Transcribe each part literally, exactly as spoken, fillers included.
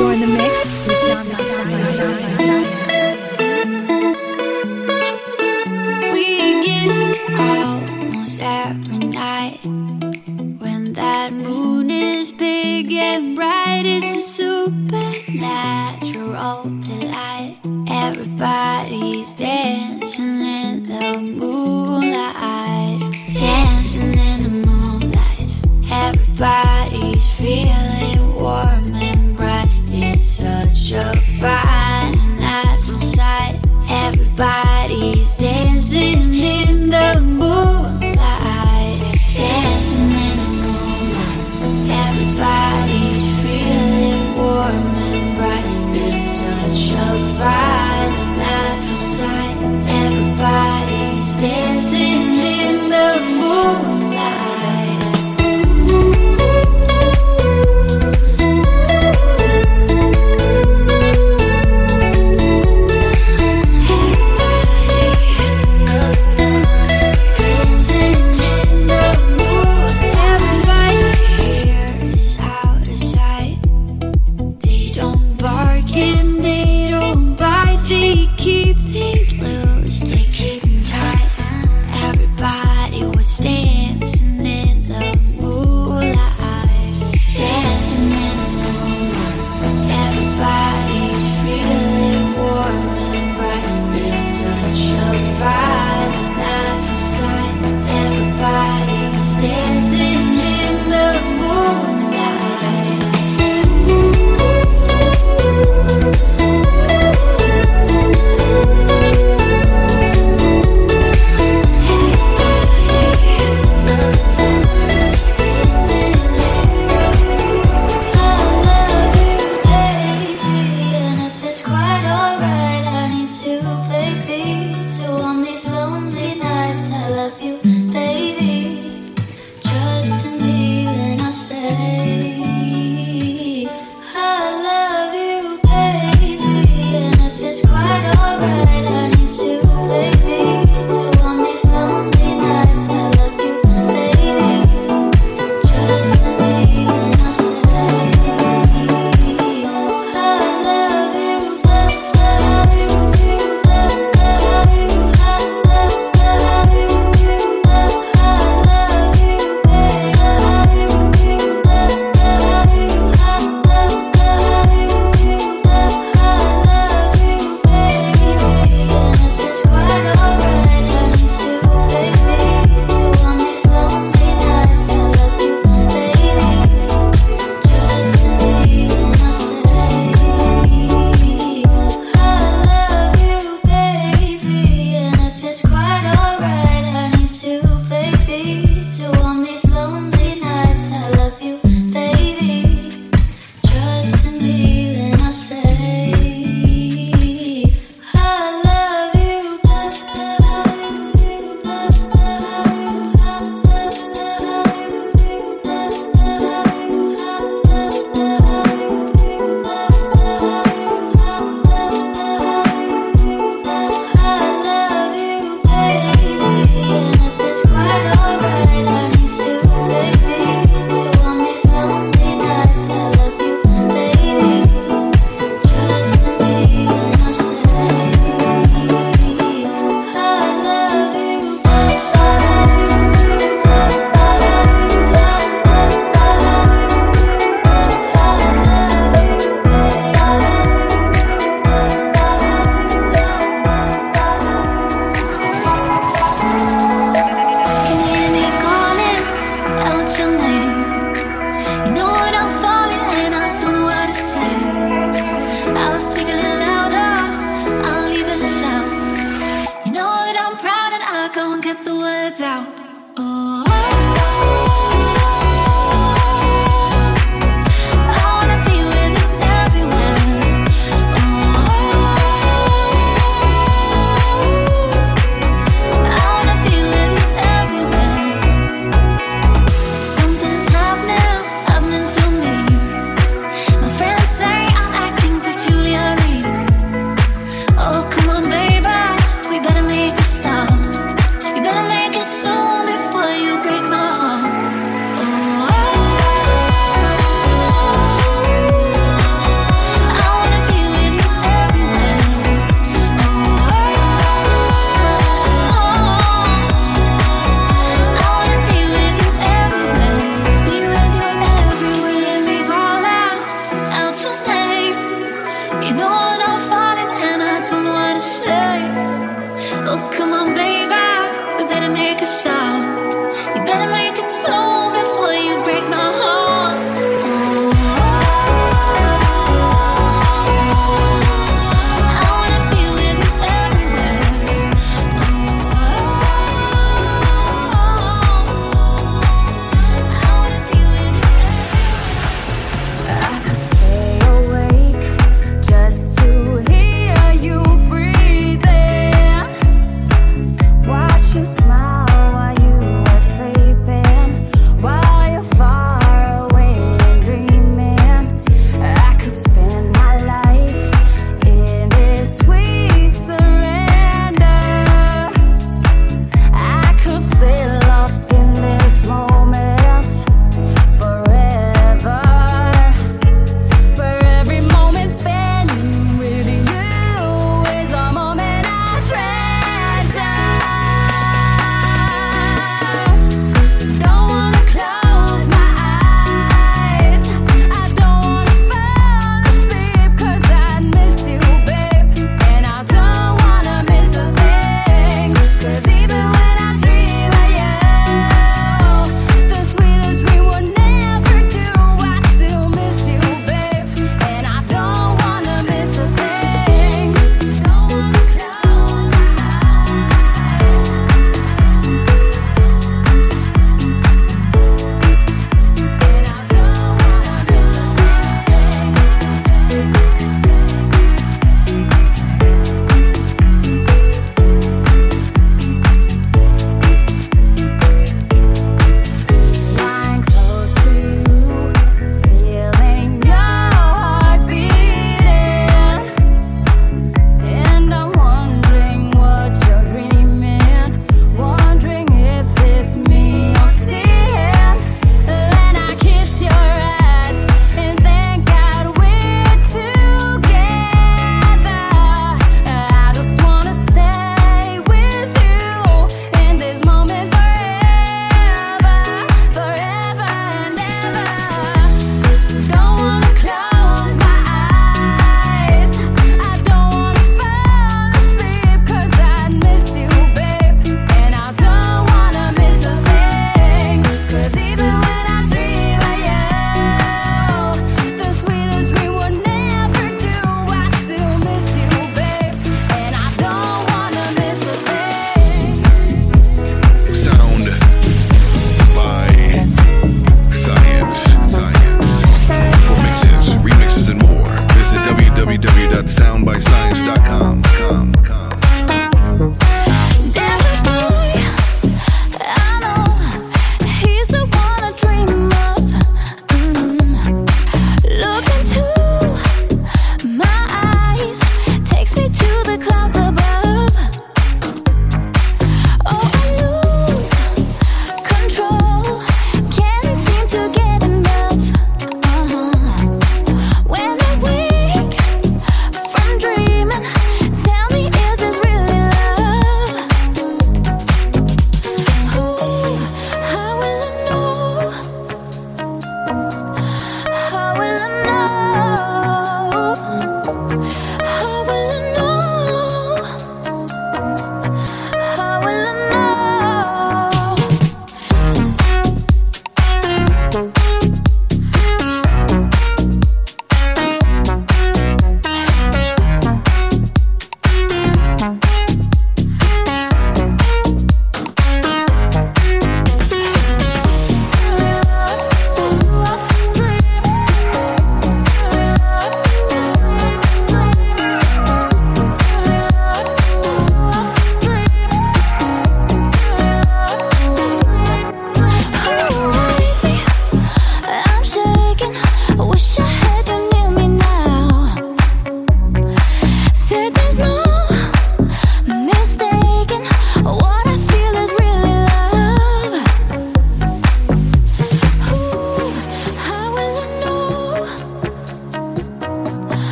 You're in the mix with Donna Donna. We get almost every night. When that moon is big and bright, it's a supernatural delight. Everybody's dancing in the moonlight, dancing in the moonlight. Everybody's feeling warm and bright. It's such a fine and natural sight. Everybody's dancing in the moonlight, dancing in the moonlight. Everybody's feeling warm and bright. It's such a fine and natural sight. Everybody's dancing in the moonlight. They don't bite, they keep things loose, they keep tight.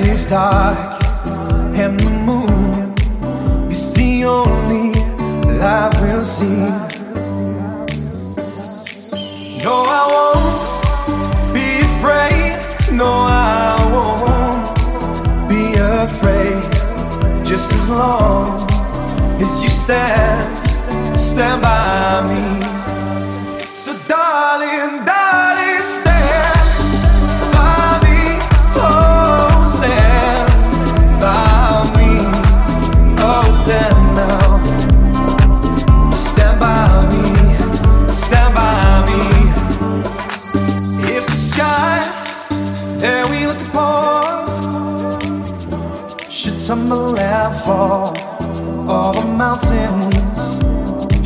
night is dark and the moon is the only light we'll see. No, I won't be afraid. No, I won't be afraid. Just as long as you stand, stand by me. So darling, darling, stand. Stand now, stand by me, stand by me. If the sky that we look upon should tumble and fall, all the mountains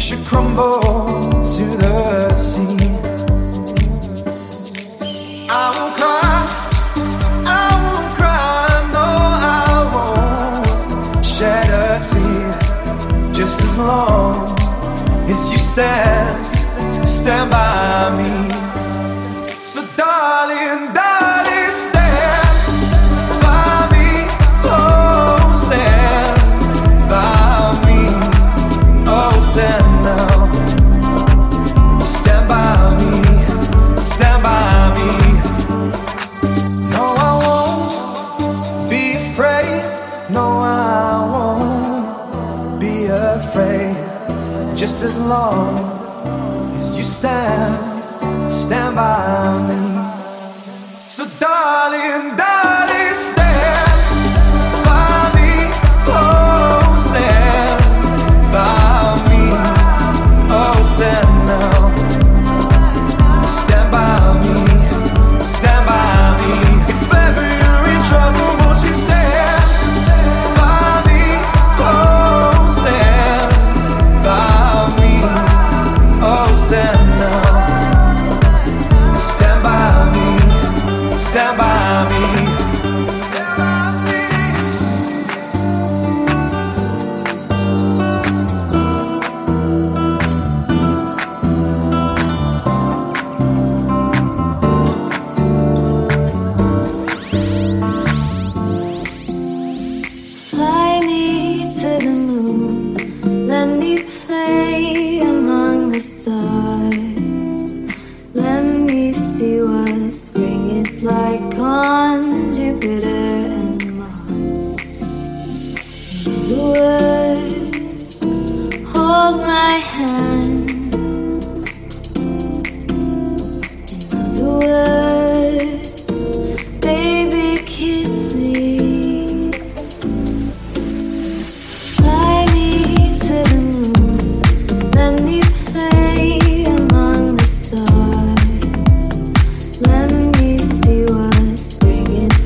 should crumble to the sea, I will cry, I will cry, no, I won't shed a tear. Just as long as you stand, stand by me. So darling, darling, stand by me. Oh, stand by me. Oh, stand now. Stand by me, stand by me. No, I won't be afraid. No, I won't afraid, just as long as you stand, stand by me. So darling, darling, stand by me. Oh, stand by me. Oh, stand now. Stand by me, stand by me. If ever you're in trouble, won't you stand? Stand by me. Fly me to the moon. Let me play among the stars. Let me see what spring is like on Jupiter and Mars. Would hold my hand. Would baby kiss me. Fly me to the moon. Let me play among the stars. Let me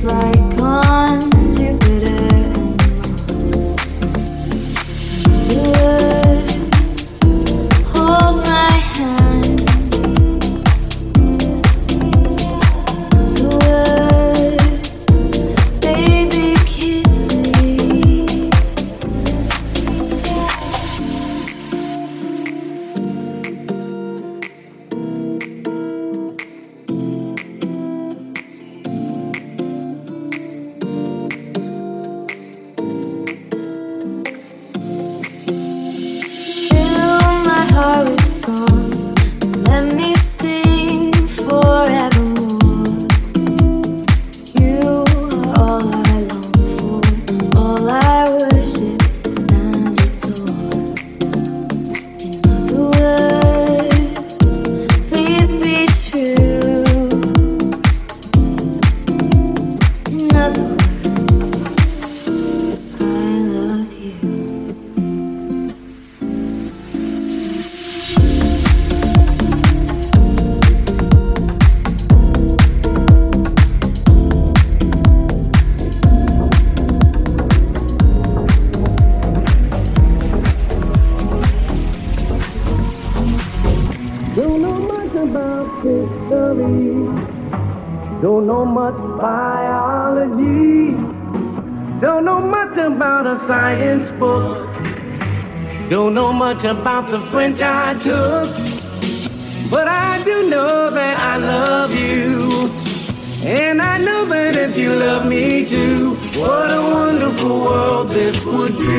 like on Jupiter and Mars. You would hold my hand. You would baby kiss me. Don't know much biology. Don't know much about a science book. Don't know much about the French I took. But I do know that I love you. And I know that if you love me too, life would be.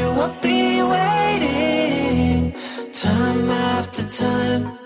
you I'll be waiting time after time.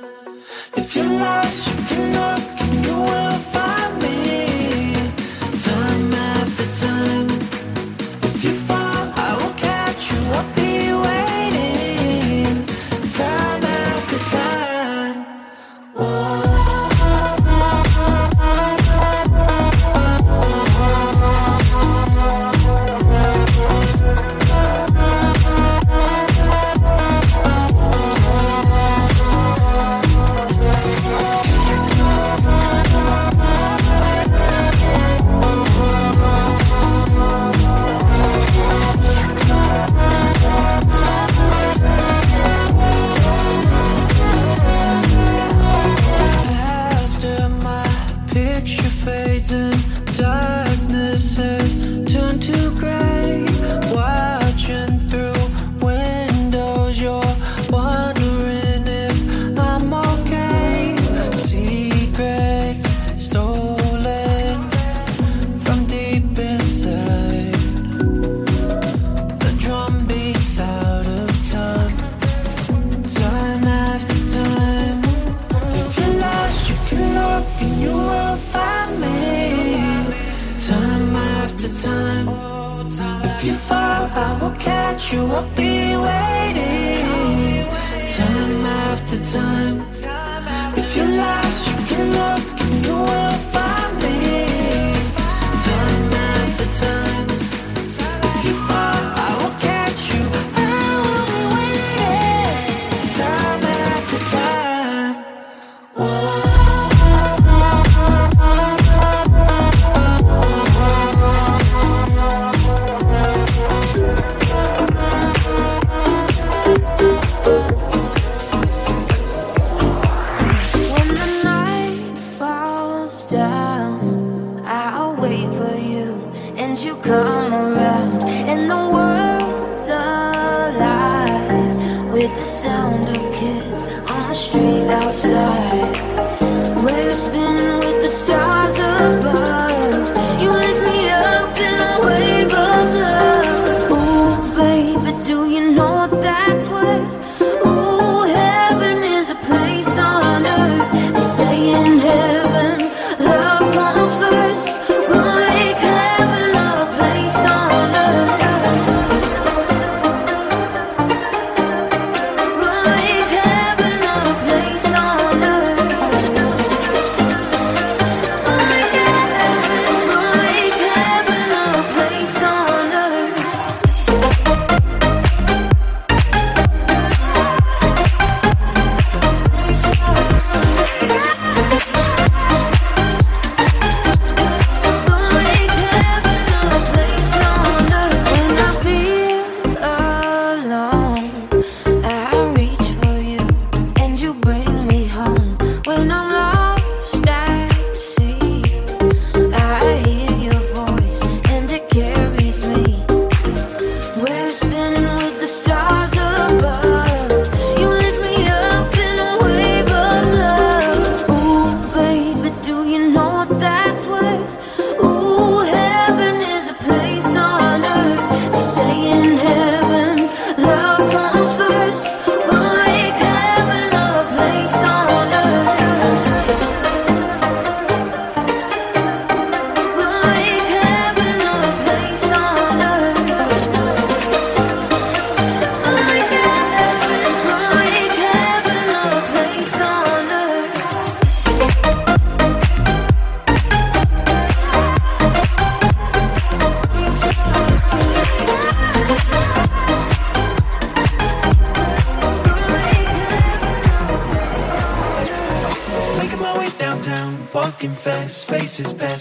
If you're lost, you can look and you will find me time after time. If you fall, I will catch you. I'll be waiting time after time. Whoa. You will be waiting time after time. If you're lost, you can look and you will find me time after time. If you fall, I will catch you. I will be waiting time after time. Whoa.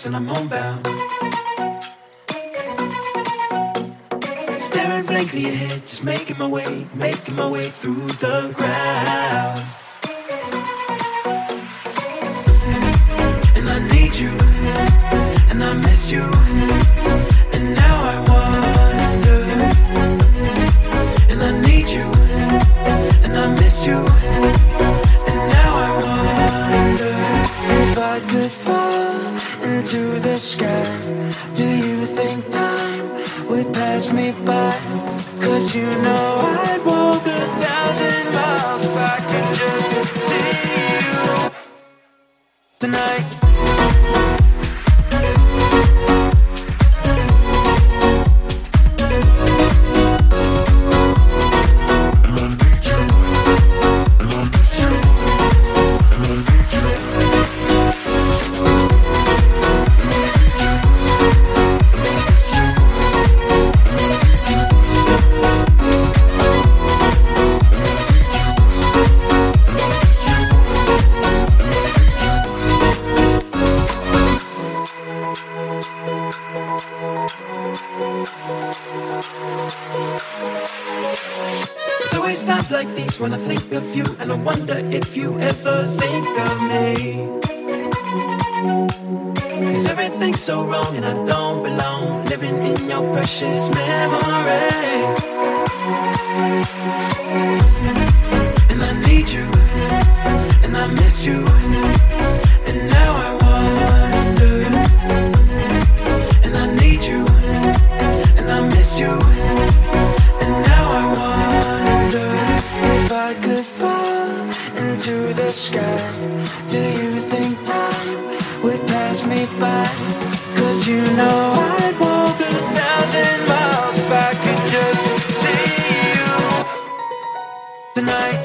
And I'm homebound, staring blankly ahead, just making my way, making my way through the crowd. And I need you, and I miss you, and now I wonder. And I need you, and I miss you, and now I wonder if I could fall into the sky. Do you think time would pass me by? Cause you tonight. When I think of you, and I wonder if you ever think of me. 'Cause everything's so wrong and I don't belong, living in your precious memory. And I need you, and I miss you, and now I wonder. And I need you, and I miss you, and now I wonder. If I could fall into the sky, do you think time would pass me by? 'Cause you know I'd walk a thousand miles if I could just see you tonight.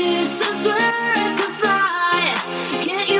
Kiss, I swear I could fly. Can't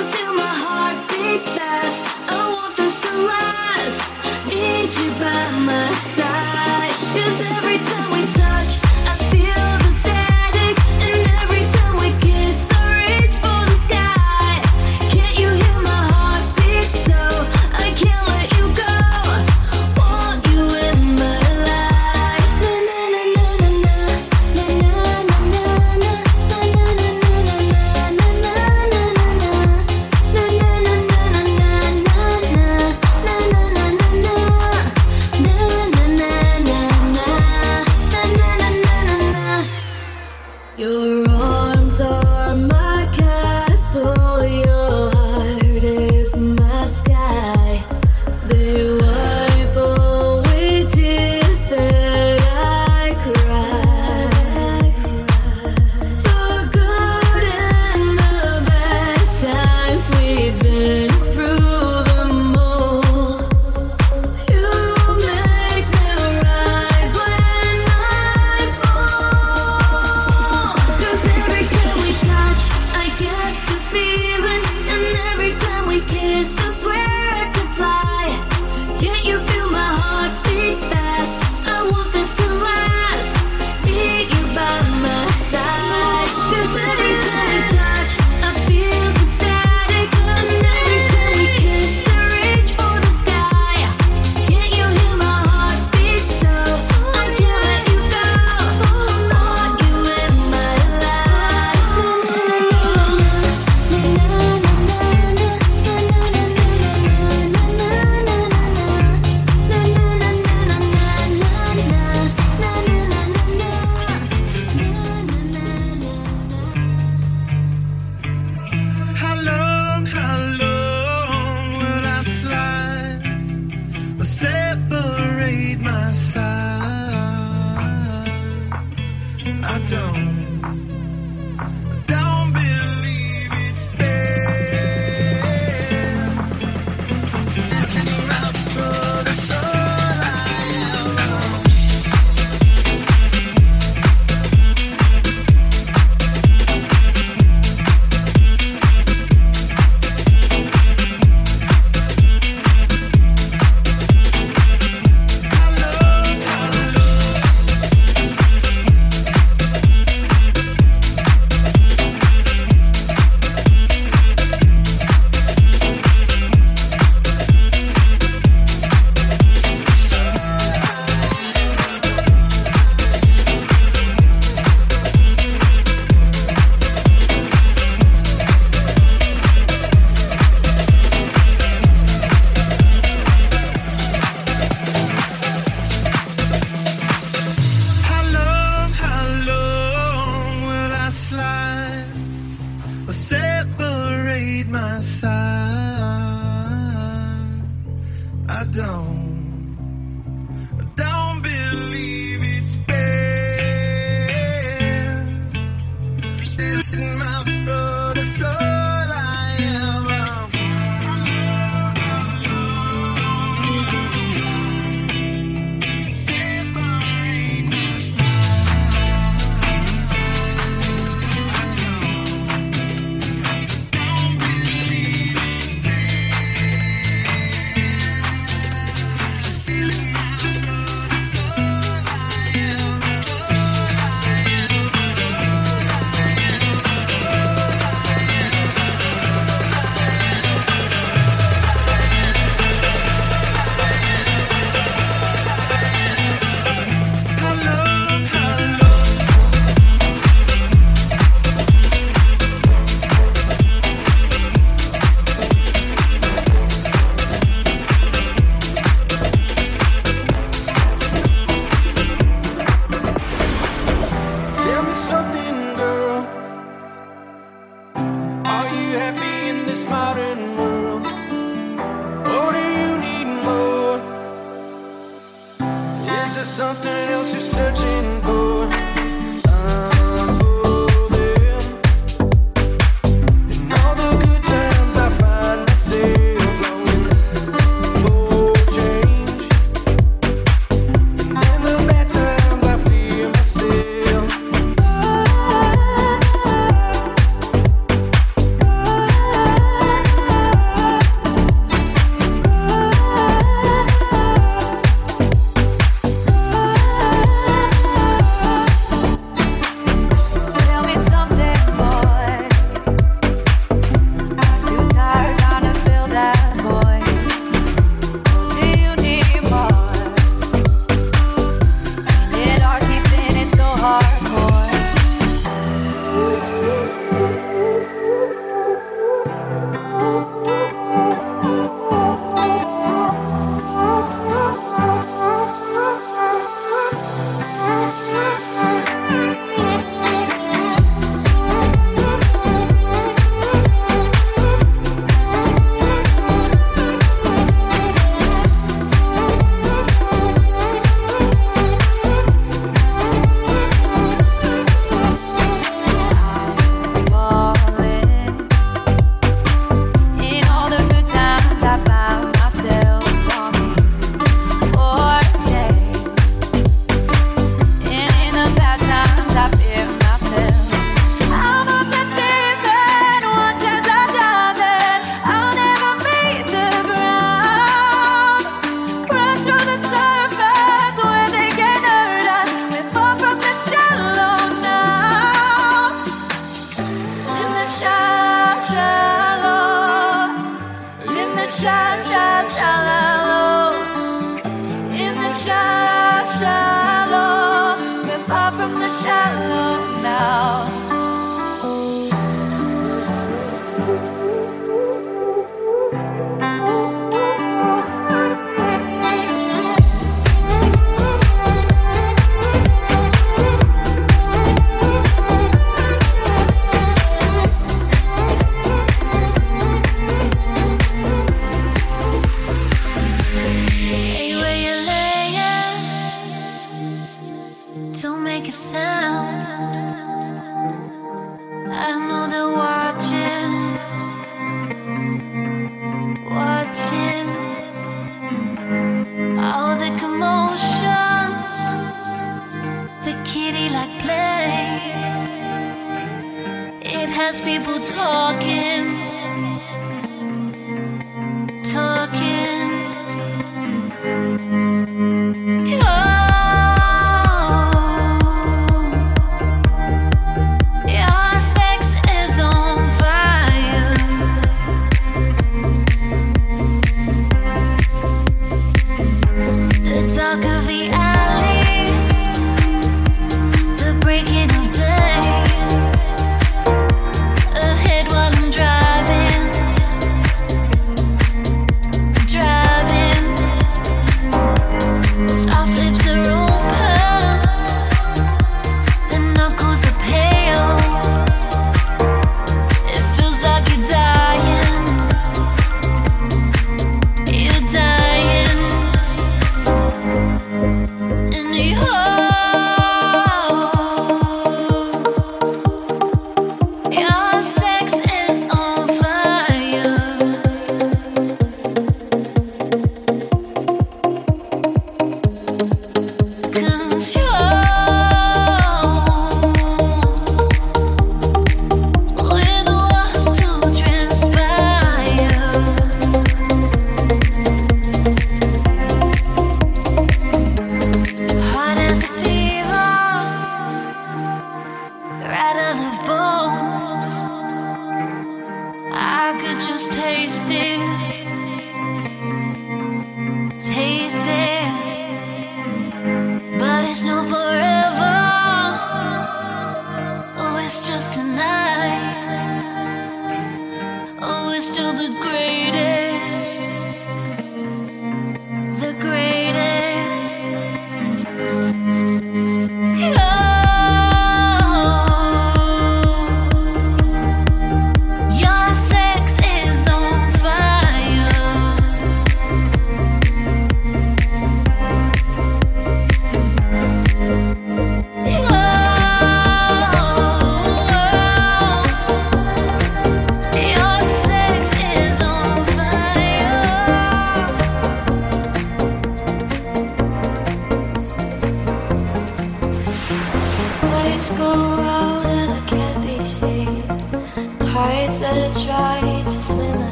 separate my side. I don't, I don't believe it's bad. It's in my throat, it's all I ever sound. just taste it. Taste it. But it's no forever. Oh, it's just tonight. Oh, it's still the greatest. The greatest. Oh.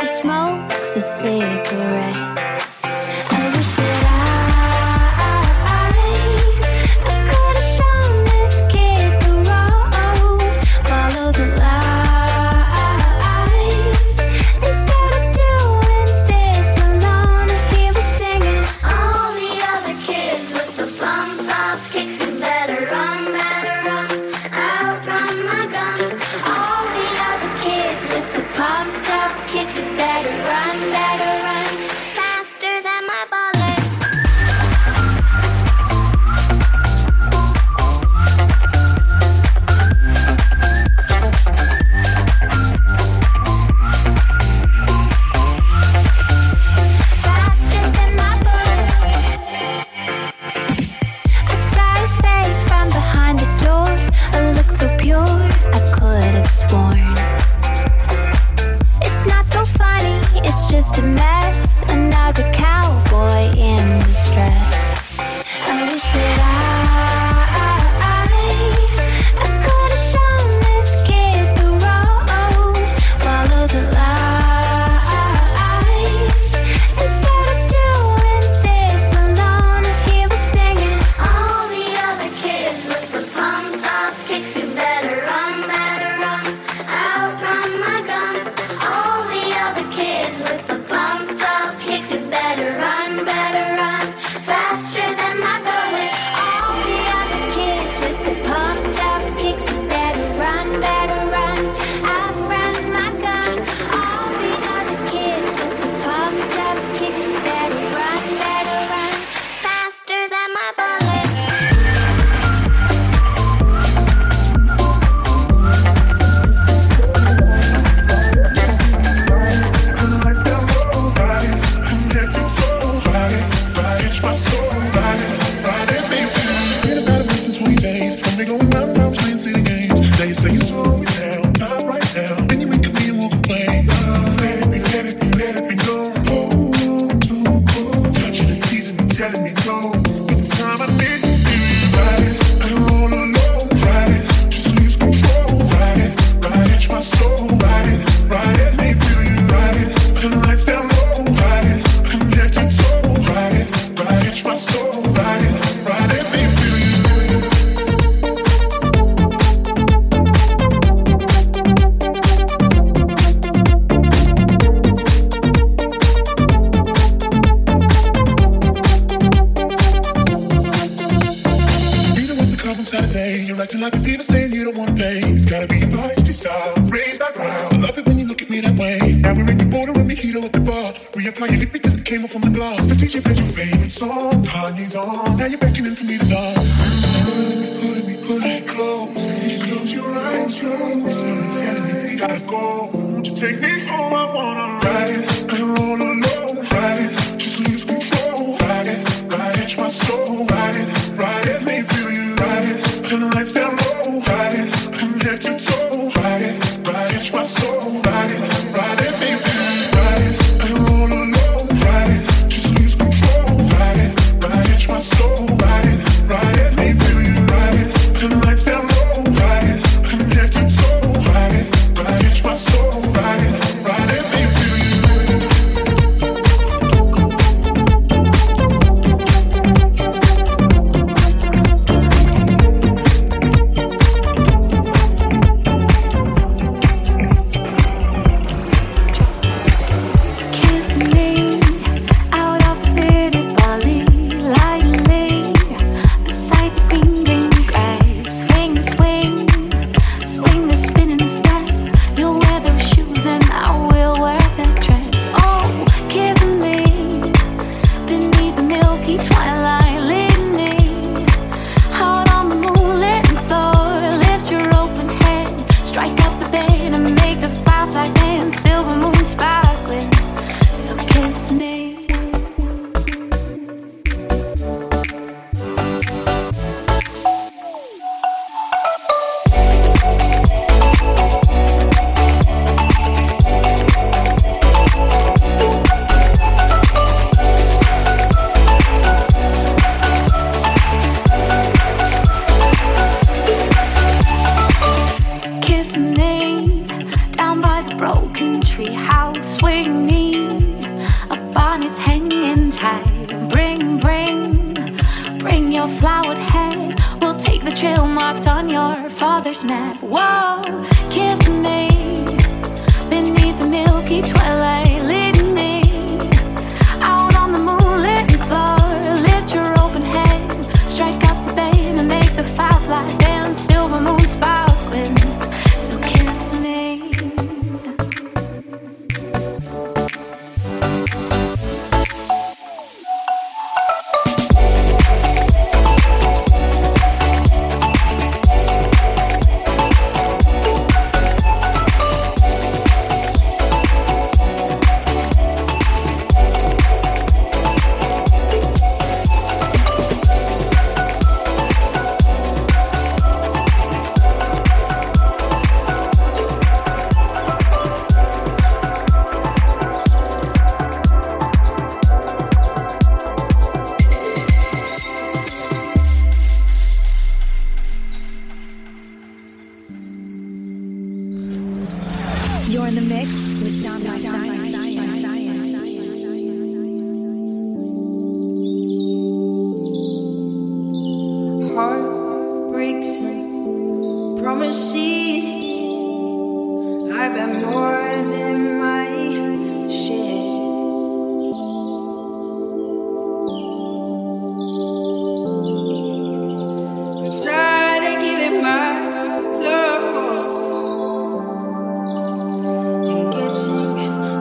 as he smokes a cigarette. I wish that I house we need. A bonnet's hanging tight. Bring, bring, bring your flowered head. We'll take the trail marked on your father's map. Whoa, kiss me beneath the milky twilight. Lead me out on the moonlit floor. Lift your open head, strike up the vein and make the fireflies dance. Silver moon sparkling.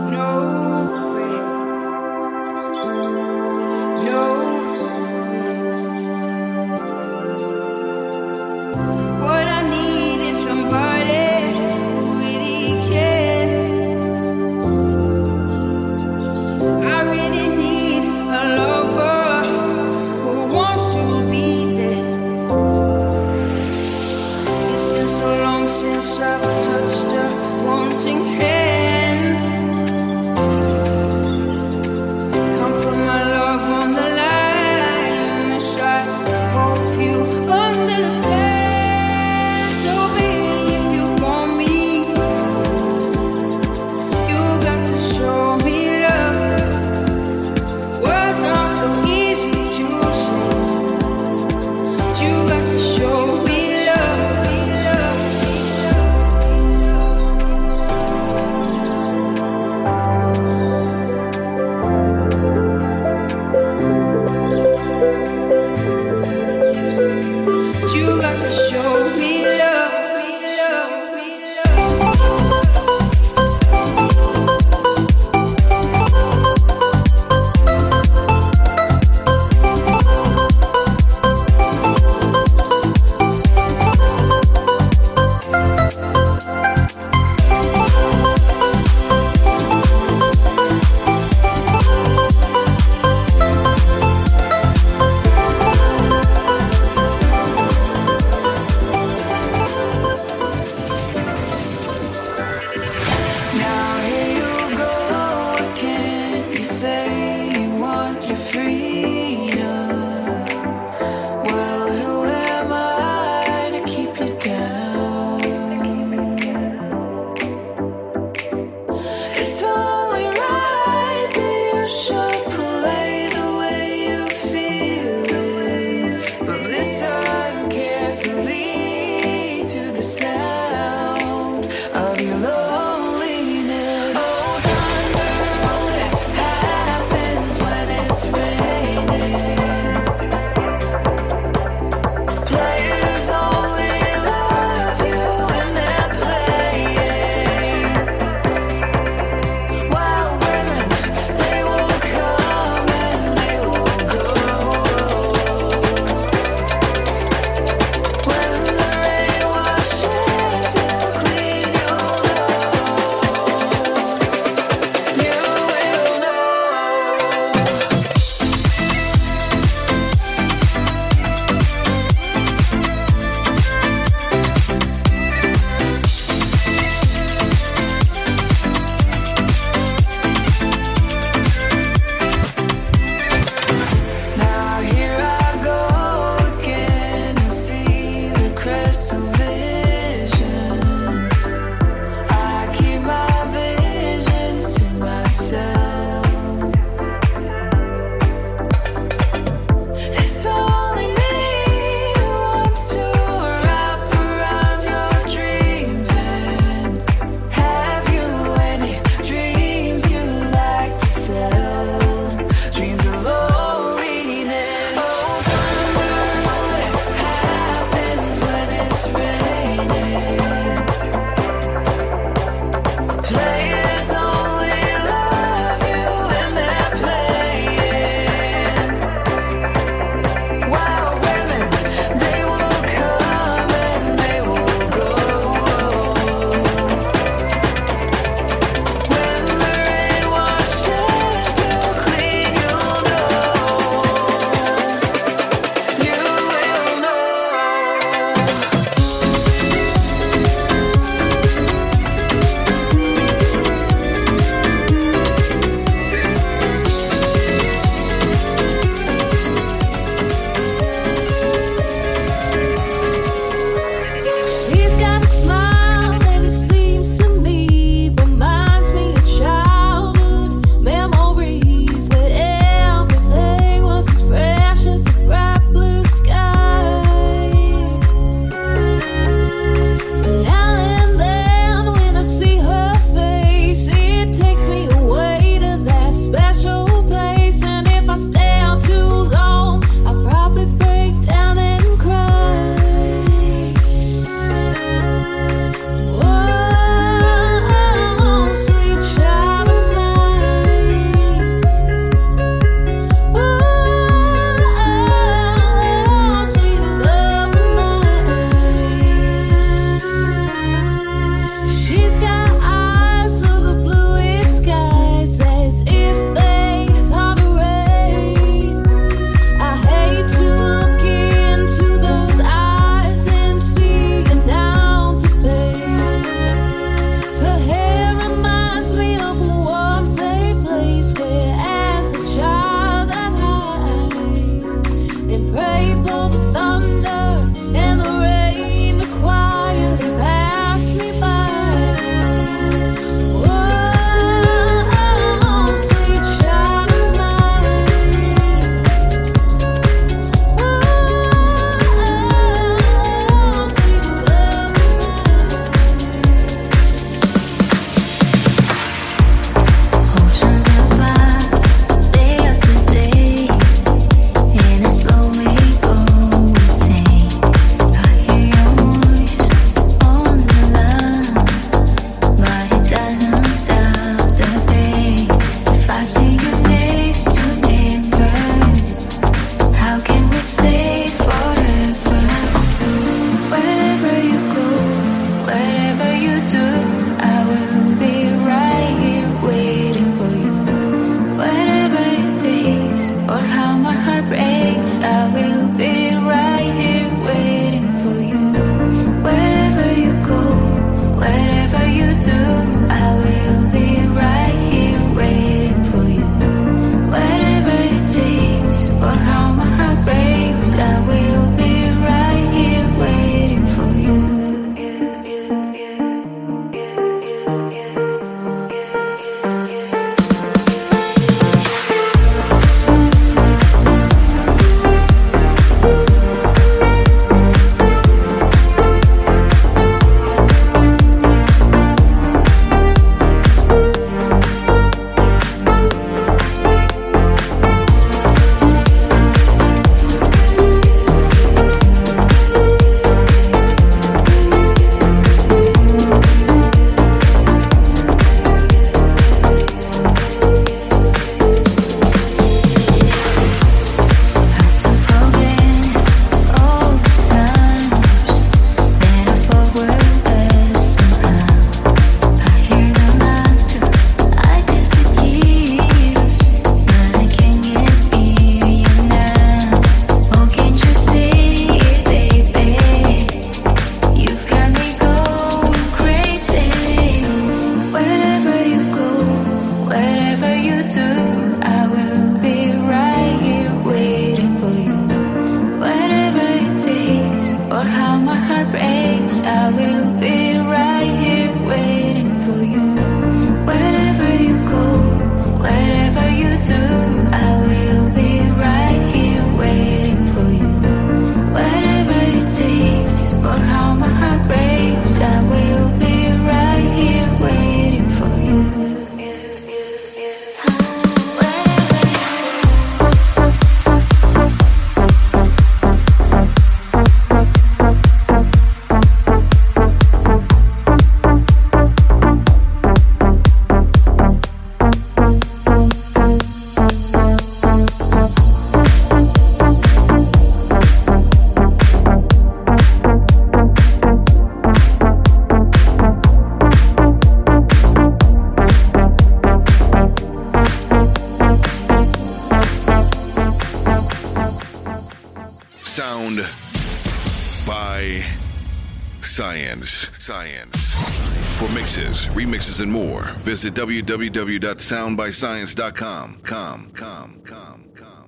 No Whatever you do, I will be right here waiting for you. Whatever it takes, or how my heart breaks, I will be right here waiting for you. Wherever you go, whatever you do, I will be right here waiting for you. Whatever it takes, or how my heart breaks, I will be right here waiting for you. Remixes and more. Visit w w w dot sound by science dot com. Com, com, com, com.